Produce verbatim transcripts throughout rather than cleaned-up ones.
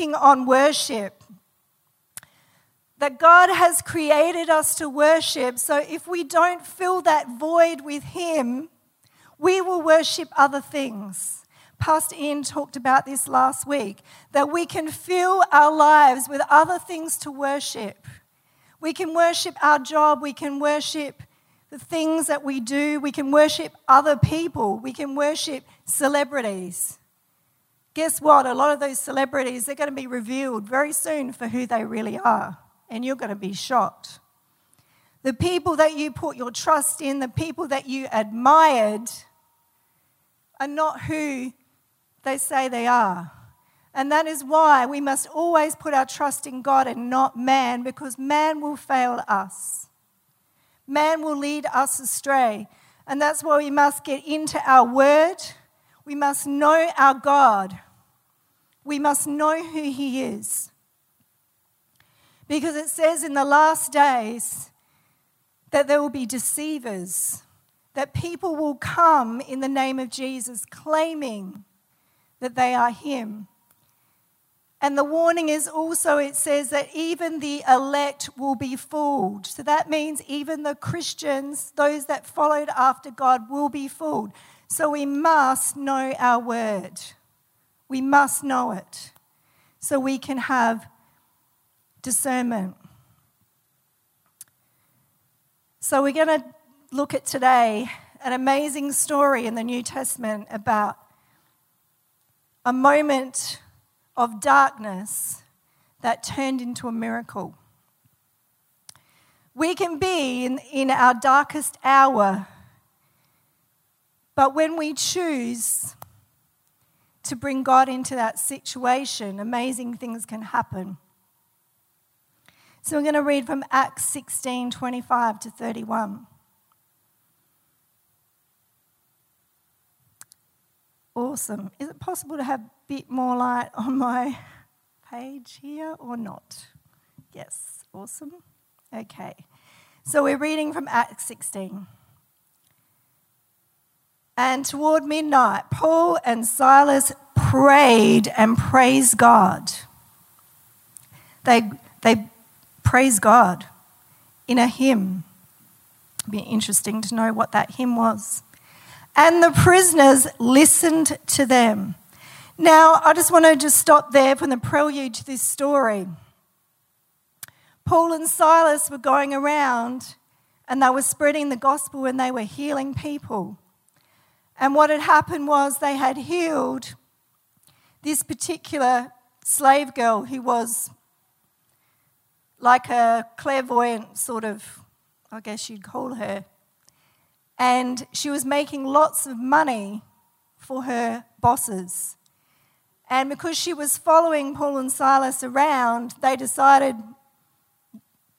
working on worship. That God has created us to worship, so if we don't fill that void with Him, we will worship other things. Pastor Ian talked about this last week, that we can fill our lives with other things to worship. We can worship our job, we can worship the things that we do, we can worship other people, we can worship celebrities. Guess what? A lot of those celebrities, they're going to be revealed very soon for who they really are. And you're going to be shocked. The people that you put your trust in, the people that you admired, are not who they say they are. And that is why we must always put our trust in God and not man, because man will fail us. Man will lead us astray. And that's why we must get into our word. We must know our God. We must know who He is. Because it says in the last days that there will be deceivers, that people will come in the name of Jesus claiming that they are Him. And the warning is also, it says that even the elect will be fooled. So that means even the Christians, those that followed after God, will be fooled. So we must know our word. We must know it so we can have discernment. So we're going to look at today an amazing story in the New Testament about a moment of darkness that turned into a miracle. We can be in, in our darkest hour, but when we choose to bring God into that situation, amazing things can happen. So we're going to read from Acts sixteen, twenty-five to thirty-one. Awesome. Is it possible to have a bit more light on my page here or not? Yes, awesome. Okay. So we're reading from Acts sixteen. And toward midnight, Paul and Silas prayed and praised God. They they Praise God in a hymn. It'd be interesting to know what that hymn was. And the prisoners listened to them. Now, I just want to just stop there from the prelude to this story. Paul and Silas were going around and they were spreading the gospel and they were healing people. And what had happened was they had healed this particular slave girl who was like a clairvoyant sort of, I guess you'd call her. And she was making lots of money for her bosses. And because she was following Paul and Silas around, they decided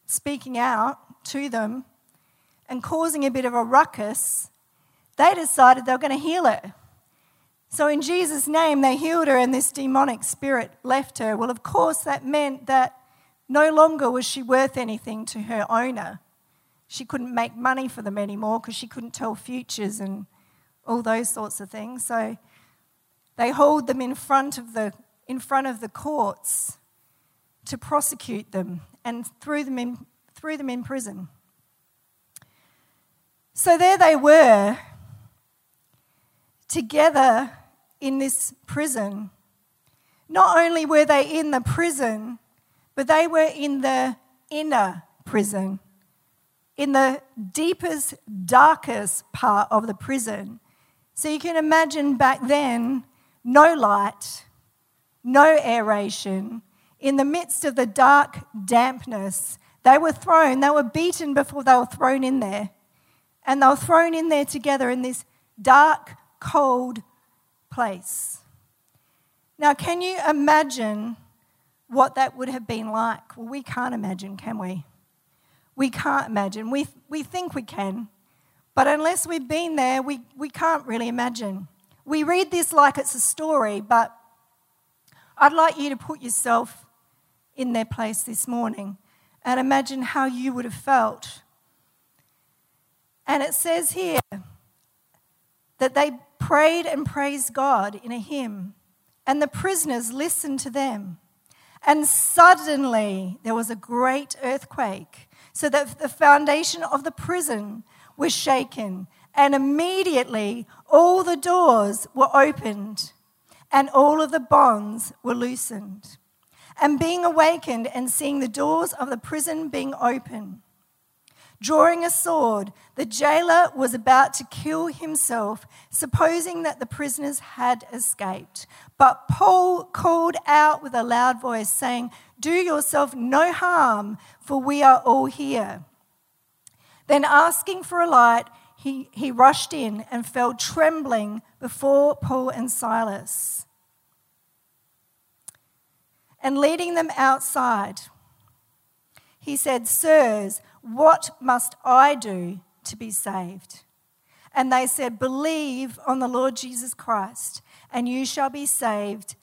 speaking out to them and causing a bit of a ruckus, they decided they were going to heal her. So in Jesus' name, they healed her and this demonic spirit left her. Well, of course, that meant that no longer was she worth anything to her owner. She couldn't make money for them anymore because she couldn't tell futures and all those sorts of things. So they hauled them in front of the in front of the courts to prosecute them and threw them in threw them in prison. So there they were together in this prison. Not only were they in the prison, but they were in the inner prison, in the deepest, darkest part of the prison. So you can imagine back then, no light, no aeration. In the midst of the dark dampness, they were thrown, they were beaten before they were thrown in there. And they were thrown in there together in this dark, cold place. Now, can you imagine what that would have been like? Well, we can't imagine, can we? We can't imagine. We we think we can, but unless we've been there, we, we can't really imagine. We read this like it's a story, but I'd like you to put yourself in their place this morning and imagine how you would have felt. And it says here that they prayed and praised God in a hymn, and the prisoners listened to them. And suddenly there was a great earthquake, so that the foundation of the prison was shaken, and immediately all the doors were opened, and all of the bonds were loosened. And being awakened and seeing the doors of the prison being open, drawing a sword, the jailer was about to kill himself, supposing that the prisoners had escaped. But Paul called out with a loud voice, saying, "Do yourself no harm, for we are all here." Then asking for a light, he, he rushed in and fell trembling before Paul and Silas. And leading them outside, he said, "Sirs, what must I do to be saved?" And they said, "Believe on the Lord Jesus Christ, and you shall be saved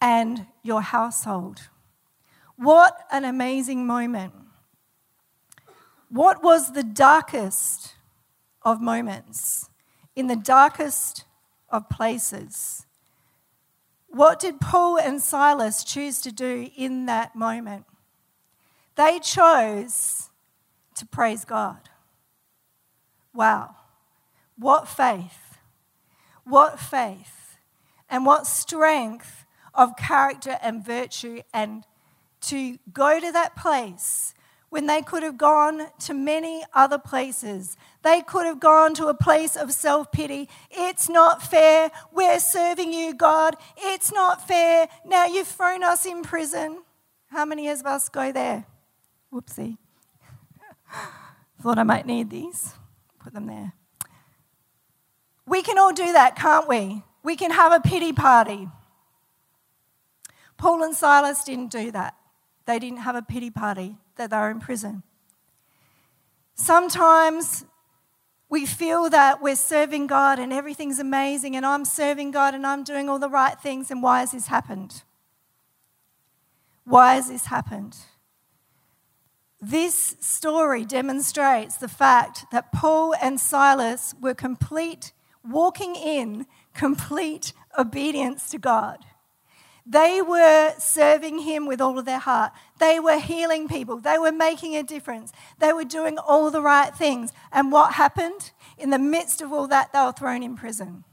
and your household." What an amazing moment. What was the darkest of moments in the darkest of places? What did Paul and Silas choose to do in that moment? They chose to praise God. Wow. What faith. What faith. And what strength of character and virtue, and to go to that place when they could have gone to many other places. They could have gone to a place of self-pity. It's not fair. We're serving you, God. It's not fair. Now you've thrown us in prison. How many of us go there? Whoopsie. Thought I might need these. Put them there. We can all do that, can't we? We can have a pity party. Paul and Silas didn't do that. They didn't have a pity party that they were in prison. Sometimes we feel that we're serving God and everything's amazing, and I'm serving God and I'm doing all the right things, and why has this happened? Why has this happened? This story demonstrates the fact that Paul and Silas were complete, walking in complete obedience to God. They were serving him with all of their heart. They were healing people. They were making a difference. They were doing all the right things. And what happened? In the midst of all that, they were thrown in prison.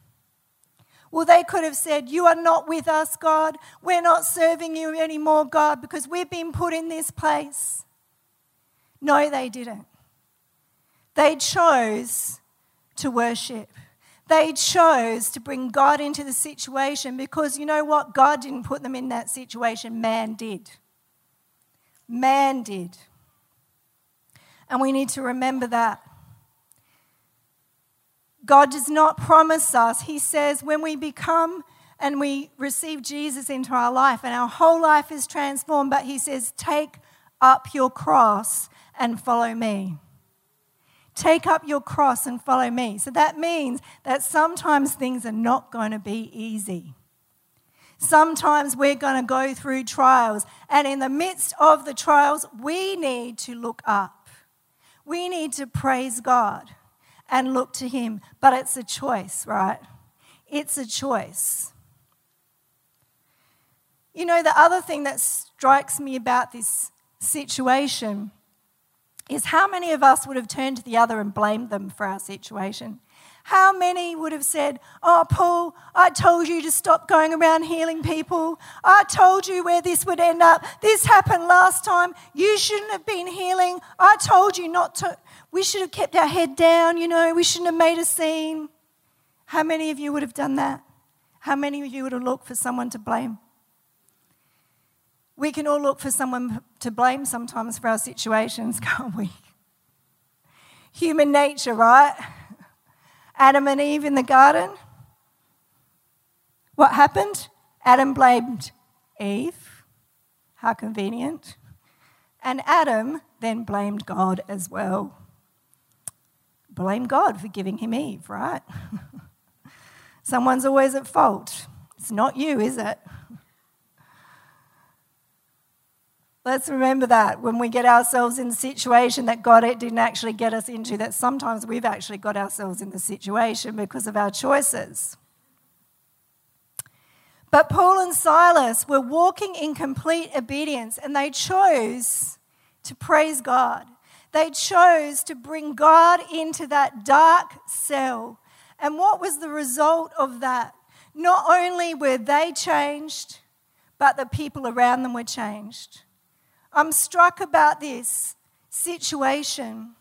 Well, they could have said, "You are not with us, God. We're not serving you anymore, God, because we've been put in this place." No, they didn't. They chose to worship. They chose to bring God into the situation, because you know what? God didn't put them in that situation. Man did. Man did. And we need to remember that. God does not promise us. He says when we become and we receive Jesus into our life and our whole life is transformed, but he says, "Take up your cross and follow me." Take up your cross and follow me. So that means that sometimes things are not going to be easy. Sometimes we're going to go through trials, and in the midst of the trials, we need to look up. We need to praise God and look to him. But it's a choice, right? It's a choice. You know, the other thing that strikes me about this situation is how many of us would have turned to the other and blamed them for our situation? How many would have said, "Oh, Paul, I told you to stop going around healing people. I told you where this would end up. This happened last time. You shouldn't have been healing. I told you not to. We should have kept our head down, you know. We shouldn't have made a scene." How many of you would have done that? How many of you would have looked for someone to blame? We can all look for someone to blame sometimes for our situations, can't we? Human nature, right? Adam and Eve in the garden. What happened? Adam blamed Eve. How convenient. And Adam then blamed God as well. Blame God for giving him Eve, right? Someone's always at fault. It's not you, is it? Let's remember that when we get ourselves in the situation that God didn't actually get us into, that sometimes we've actually got ourselves in the situation because of our choices. But Paul and Silas were walking in complete obedience, and they chose to praise God. They chose to bring God into that dark cell. And what was the result of that? Not only were they changed, but the people around them were changed. I'm struck about this situation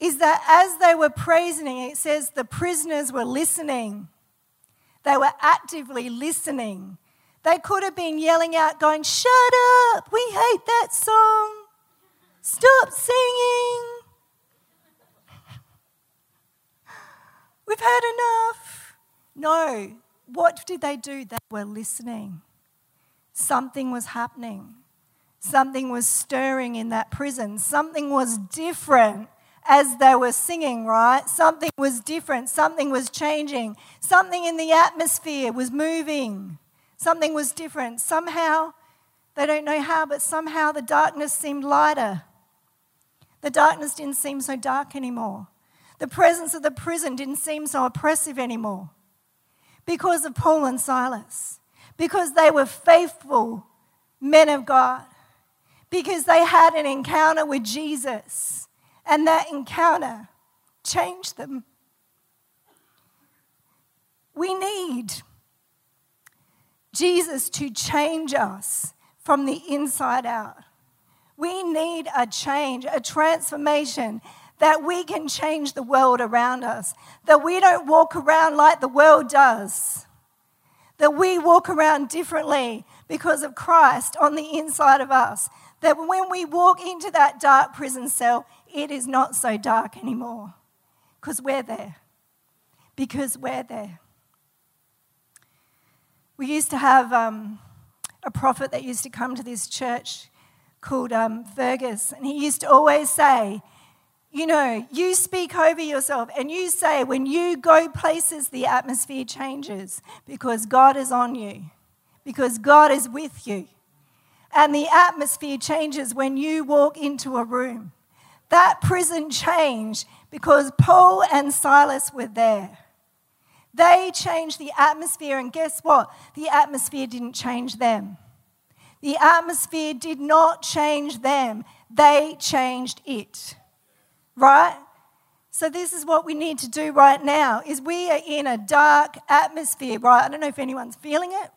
is that as they were praising, it says the prisoners were listening. They were actively listening. They could have been yelling out, going, "Shut up, we hate that song. Stop singing. We've had enough." No. What did they do? They were listening. Something was happening. Something was stirring in that prison. Something was different as they were singing, right? Something was different. Something was changing. Something in the atmosphere was moving. Something was different. Somehow, they don't know how, but somehow the darkness seemed lighter. The darkness didn't seem so dark anymore. The presence of the prison didn't seem so oppressive anymore because of Paul and Silas, because they were faithful men of God, because they had an encounter with Jesus, and that encounter changed them. We need Jesus to change us from the inside out. We need a change, a transformation, that we can change the world around us, that we don't walk around like the world does, that we walk around differently because of Christ on the inside of us, that when we walk into that dark prison cell, it is not so dark anymore because we're there, because we're there. We used to have... Um, a prophet that used to come to this church called um, Fergus, and he used to always say, you know, you speak over yourself and you say when you go places the atmosphere changes because God is on you, because God is with you. And the atmosphere changes when you walk into a room. That prison changed because Paul and Silas were there. They changed the atmosphere, and guess what? The atmosphere didn't change them. The atmosphere did not change them. They changed it, right? So this is what we need to do right now, is we are in a dark atmosphere, right? I don't know if anyone's feeling it.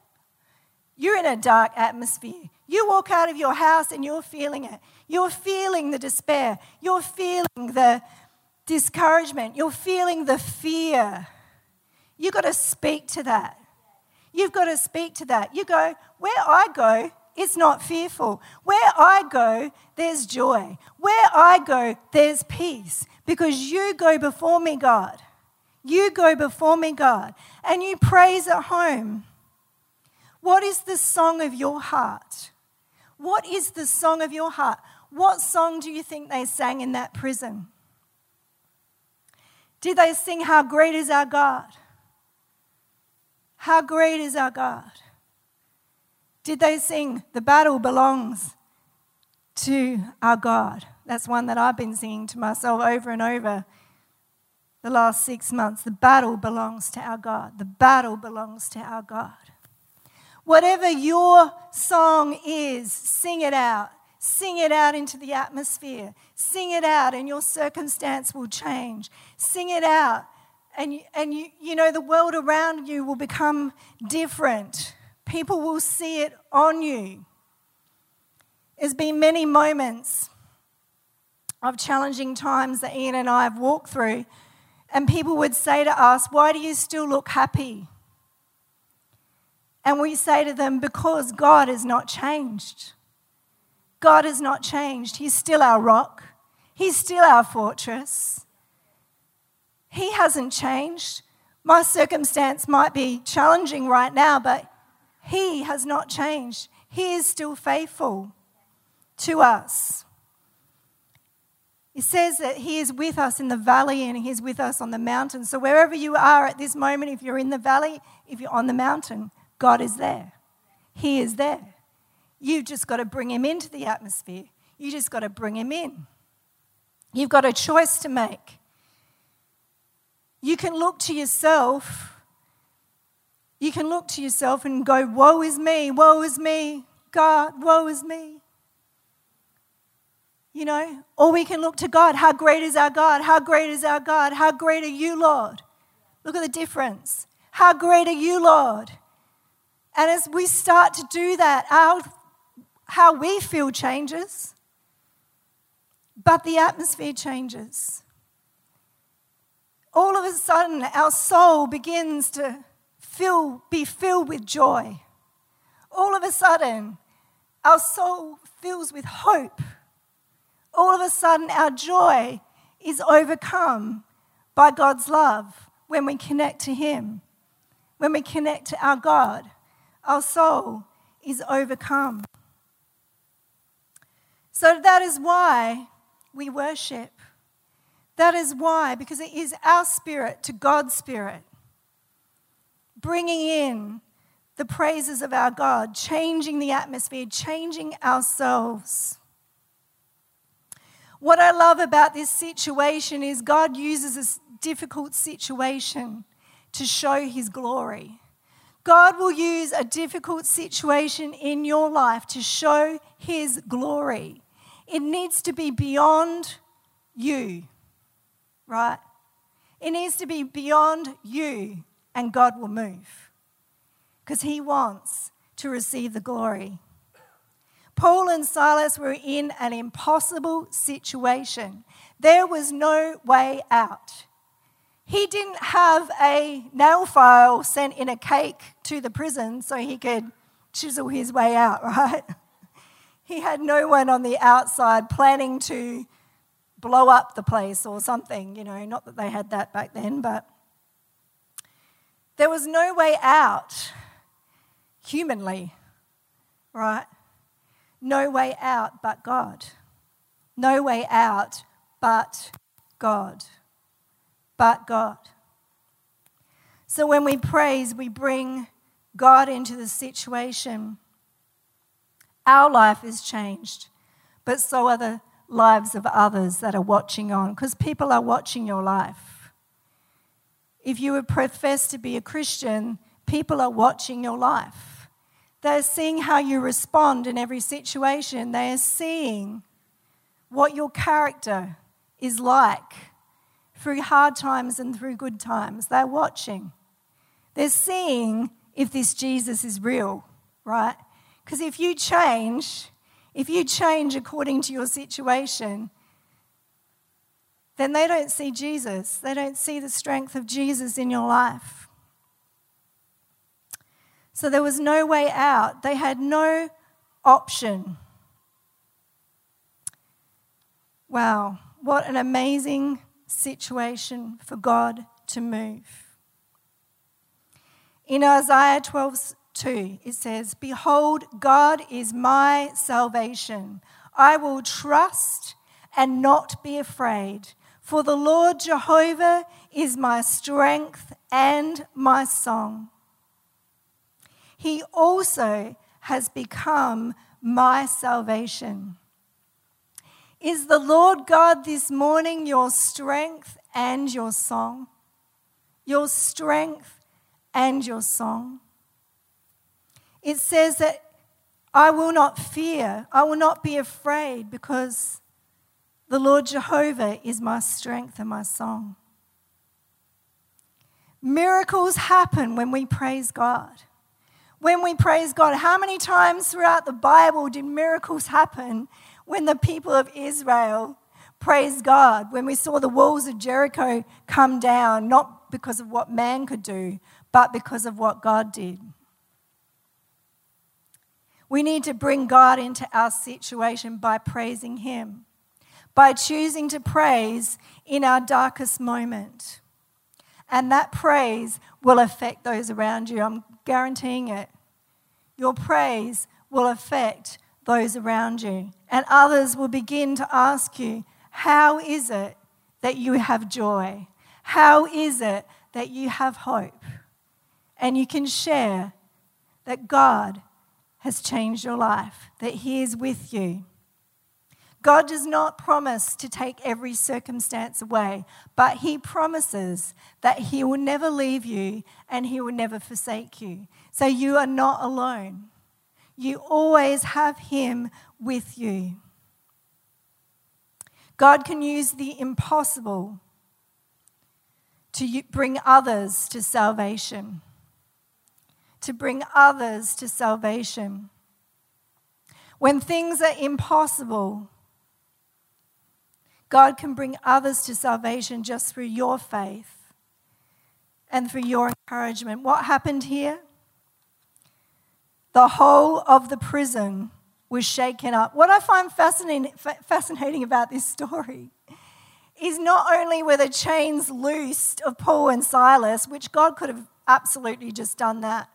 You're in a dark atmosphere. You walk out of your house and you're feeling it. You're feeling the despair. You're feeling the discouragement. You're feeling the fear. You've got to speak to that. You've got to speak to that. You go, where I go, it's not fearful. Where I go, there's joy. Where I go, there's peace. Because you go before me, God. You go before me, God. And you praise at home. What is the song of your heart? What is the song of your heart? What song do you think they sang in that prison? Did they sing, "How great is our God"? How great is our God? Did they sing, "The battle belongs to our God"? That's one that I've been singing to myself over and over the last six months. The battle belongs to our God. The battle belongs to our God. Whatever your song is, sing it out. Sing it out into the atmosphere. Sing it out and your circumstance will change. Sing it out. And, and you, you know, the world around you will become different. People will see it on you. There's been many moments of challenging times that Ian and I have walked through, and people would say to us, "Why do you still look happy?" And we say to them, "Because God has not changed. God has not changed. He's still our rock. He's still our fortress. He hasn't changed. My circumstance might be challenging right now, but he has not changed. He is still faithful to us." It says that he is with us in the valley and he is with us on the mountain. So wherever you are at this moment, if you're in the valley, if you're on the mountain, God is there. He is there. You've just got to bring him into the atmosphere. You just got to bring him in. You've got a choice to make. You can look to yourself. You can look to yourself and go, woe is me, woe is me, God, woe is me. You know, or we can look to God. How great is our God? How great is our God? How great are you, Lord? Look at the difference. How great are you, Lord? And as we start to do that, our, how we feel changes, but the atmosphere changes. All of a sudden, our soul begins to fill, be filled with joy. All of a sudden, our soul fills with hope. All of a sudden, our joy is overcome by God's love when we connect to Him. When we connect to our God, our soul is overcome. So that is why we worship. That is why, because it is our spirit to God's spirit, bringing in the praises of our God, changing the atmosphere, changing ourselves. What I love about this situation is God uses this difficult situation to show His glory. God will use a difficult situation in your life to show His glory. It needs to be beyond you, right? It needs to be beyond you, and God will move because He wants to receive the glory. Paul and Silas were in an impossible situation. There was no way out. He didn't have a nail file sent in a cake to the prison so he could chisel his way out, right? He had no one on the outside planning to blow up the place or something, you know, not that they had that back then, but there was no way out humanly, right? No way out but God. No way out but God. But God. So when we praise, we bring God into the situation. Our life is changed, but so are the lives of others that are watching on, because people are watching your life. If you would profess to be a Christian, people are watching your life. They're seeing how you respond in every situation. They are seeing what your character is like through hard times and through good times. They're watching. They're seeing if this Jesus is real, right? Because if you change, if you change according to your situation, then they don't see Jesus. They don't see the strength of Jesus in your life. So there was no way out. They had no option. Wow, what an amazing situation for God to move. In Isaiah twelve two, it says, "Behold, God is my salvation. I will trust and not be afraid. For the Lord Jehovah is my strength and my song. He also has become my salvation." Is the Lord God this morning your strength and your song? Your strength and your song. It says that I will not fear, I will not be afraid, because the Lord Jehovah is my strength and my song. Miracles happen when we praise God. When we praise God, how many times throughout the Bible did miracles happen when the people of Israel praised God? When we saw the walls of Jericho come down, not because of what man could do, but because of what God did. We need to bring God into our situation by praising Him, by choosing to praise in our darkest moment. And that praise will affect those around you. I'm guaranteeing it. Your praise will affect those around you, and others will begin to ask you, how is it that you have joy? How is it that you have hope? And you can share that God has changed your life, that He is with you. God does not promise to take every circumstance away, but he promises that he will never leave you and he will never forsake you. So you are not alone. You always have him with you. God can use the impossible to bring others to salvation. To bring others to salvation. When things are impossible, God can bring others to salvation just through your faith and through your encouragement. What happened here? The whole of the prison was shaken up. What I find fascinating, fascinating about this story is not only were the chains loosed of Paul and Silas, which God could have absolutely just done that.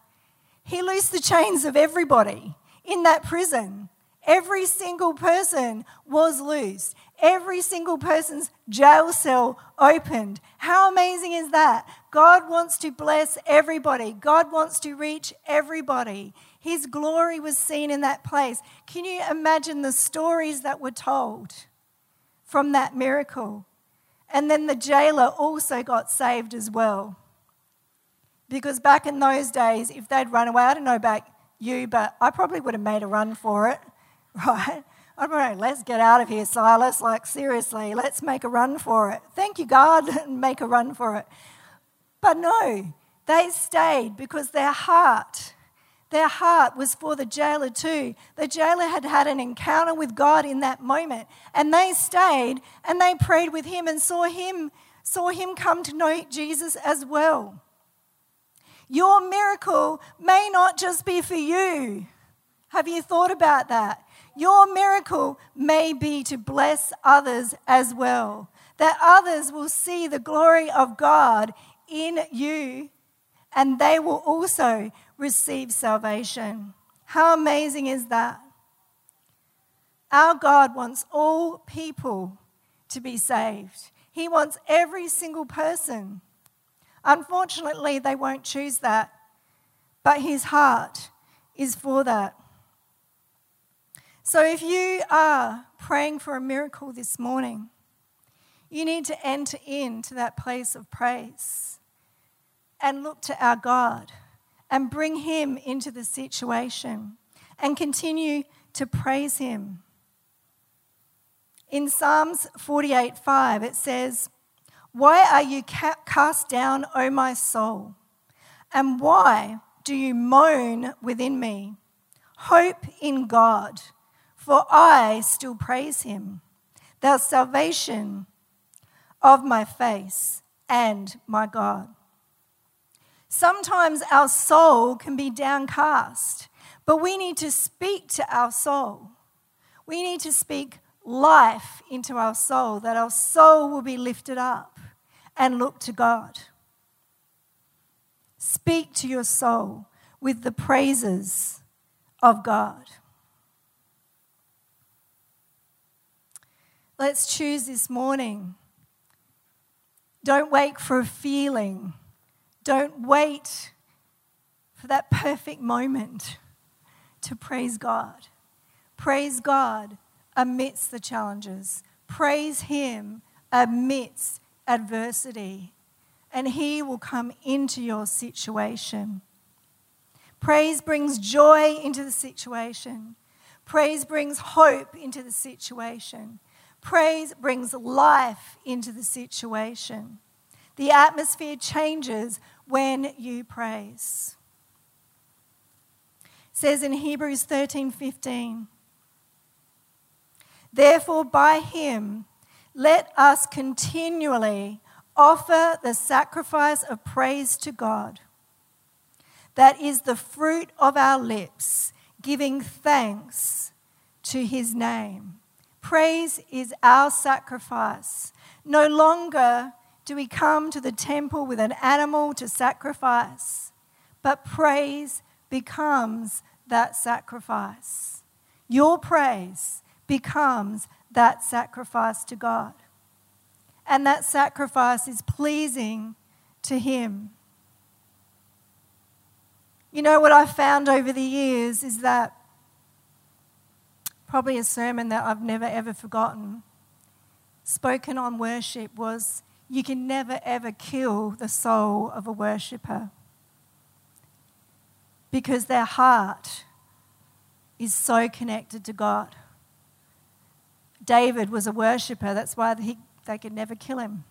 He loosed the chains of everybody in that prison. Every single person was loosed. Every single person's jail cell opened. How amazing is that? God wants to bless everybody. God wants to reach everybody. His glory was seen in that place. Can you imagine the stories that were told from that miracle? And then the jailer also got saved as well. Because back in those days, if they'd run away, I don't know about you, but I probably would have made a run for it, right? I don't know, let's get out of here, Silas. Like, seriously, let's make a run for it. Thank you, God, and make a run for it. But no, they stayed because their heart, their heart was for the jailer too. The jailer had had an encounter with God in that moment, and they stayed and they prayed with him and saw him, saw him come to know Jesus as well. Your miracle may not just be for you. Have you thought about that? Your miracle may be to bless others as well, that others will see the glory of God in you and they will also receive salvation. How amazing is that? Our God wants all people to be saved. He wants every single person. Unfortunately, they won't choose that, but his heart is for that. So if you are praying for a miracle this morning, you need to enter into that place of praise and look to our God and bring him into the situation and continue to praise him. In Psalms forty-eight five, it says, "Why are you cast down, O my soul? And why do you moan within me? Hope in God, for I still praise him, the salvation of my face and my God." Sometimes our soul can be downcast, but we need to speak to our soul. We need to speak life into our soul, that our soul will be lifted up and look to God. Speak to your soul with the praises of God. Let's choose this morning. Don't wait for a feeling. Don't wait for that perfect moment to praise God. Praise God amidst the challenges. Praise him amidst adversity, and he will come into your situation. Praise brings joy into the situation. Praise brings hope into the situation. Praise brings life into the situation. The atmosphere changes when you praise. It says in Hebrews thirteen fifteen, "Therefore by him let us continually offer the sacrifice of praise to God, that is the fruit of our lips, giving thanks to his name." Praise is our sacrifice. No longer do we come to the temple with an animal to sacrifice, but praise becomes that sacrifice. Your praise becomes that sacrifice to God. And that sacrifice is pleasing to him. You know what I've found over the years is that probably a sermon that I've never ever forgotten, spoken on worship, was, you can never ever kill the soul of a worshipper because their heart is so connected to God. David was a worshipper. That's why he, they could never kill him,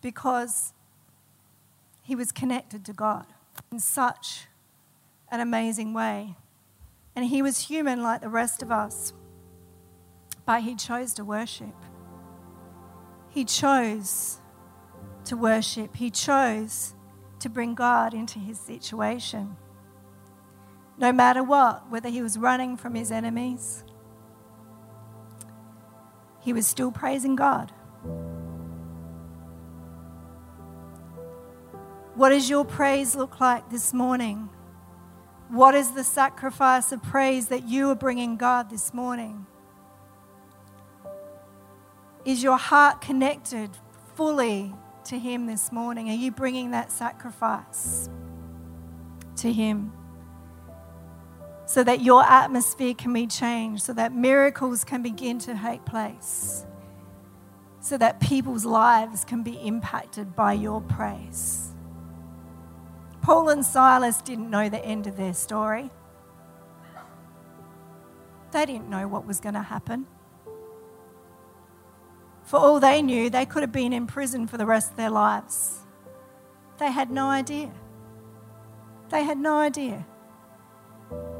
because he was connected to God in such an amazing way. And he was human like the rest of us, but he chose to worship. He chose to worship. He chose to bring God into his situation. No matter what, whether he was running from his enemies, he was still praising God. What does your praise look like this morning? What is the sacrifice of praise that you are bringing God this morning? Is your heart connected fully to Him this morning? Are you bringing that sacrifice to Him so that your atmosphere can be changed, so that miracles can begin to take place, so that people's lives can be impacted by your praise? Paul and Silas didn't know the end of their story. They didn't know what was going to happen. For all they knew, they could have been in prison for the rest of their lives. They had no idea. They had no idea.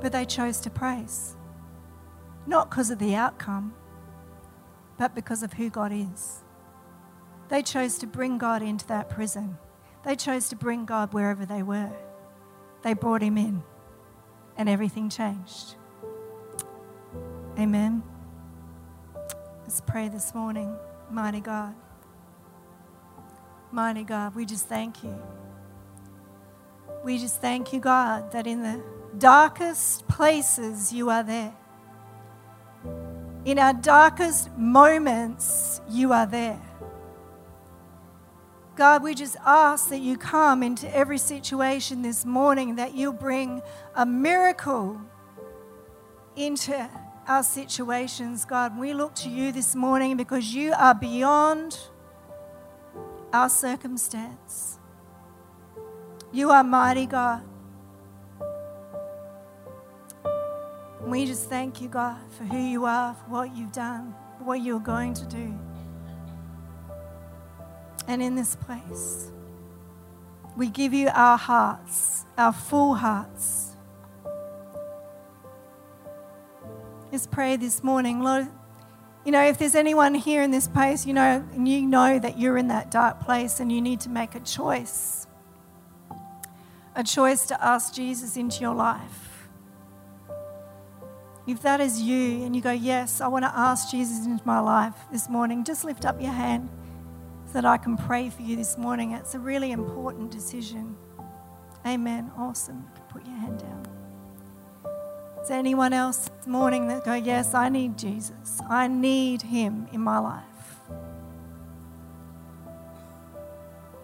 But they chose to praise. Not because of the outcome, but because of who God is. They chose to bring God into that prison. They chose to bring God wherever they were. They brought Him in, and everything changed. Amen. Let's pray this morning. Mighty God. Mighty God, we just thank you. We just thank you, God, that in the darkest places you are there. In our darkest moments you are there. God, we just ask that you come into every situation this morning, that you bring a miracle into our situations, God. We look to you this morning because you are beyond our circumstance. You are mighty, God. We just thank you, God, for who you are, for what you've done, for what you're going to do. And in this place, we give you our hearts, our full hearts. Let's pray this morning, Lord. You know, if there's anyone here in this place, you know, and you know that you're in that dark place and you need to make a choice, a choice to ask Jesus into your life. If that is you and you go, yes, I want to ask Jesus into my life this morning, just lift up your hand, that I can pray for you this morning. It's a really important decision. Amen. Awesome. Put your hand down. Is there anyone else this morning that go, yes, I need Jesus. I need Him in my life.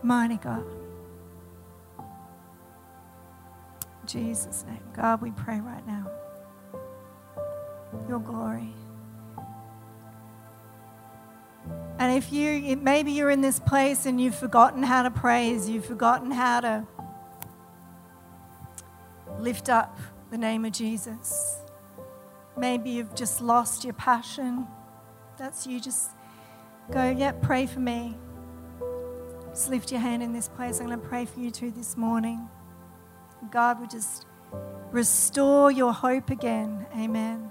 Mighty God. In Jesus' name. God, we pray right now. Your glory. And if you, maybe you're in this place and you've forgotten how to praise, you've forgotten how to lift up the name of Jesus. Maybe you've just lost your passion. That's you. Just go, yeah, pray for me. Just lift your hand in this place. I'm going to pray for you too this morning. God will just restore your hope again. Amen.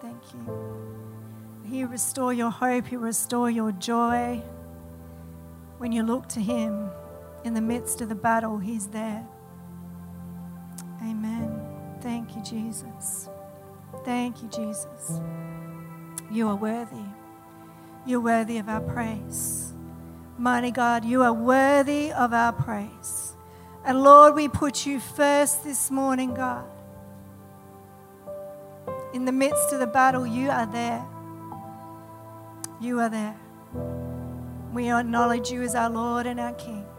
Thank you. He'll restore your hope. He'll restore your joy. When you look to Him in the midst of the battle, He's there. Amen. Thank you, Jesus. Thank you, Jesus. You are worthy. You're worthy of our praise. Mighty God, you are worthy of our praise. And Lord, we put you first this morning, God. In the midst of the battle, you are there. You are there. We acknowledge you as our Lord and our King.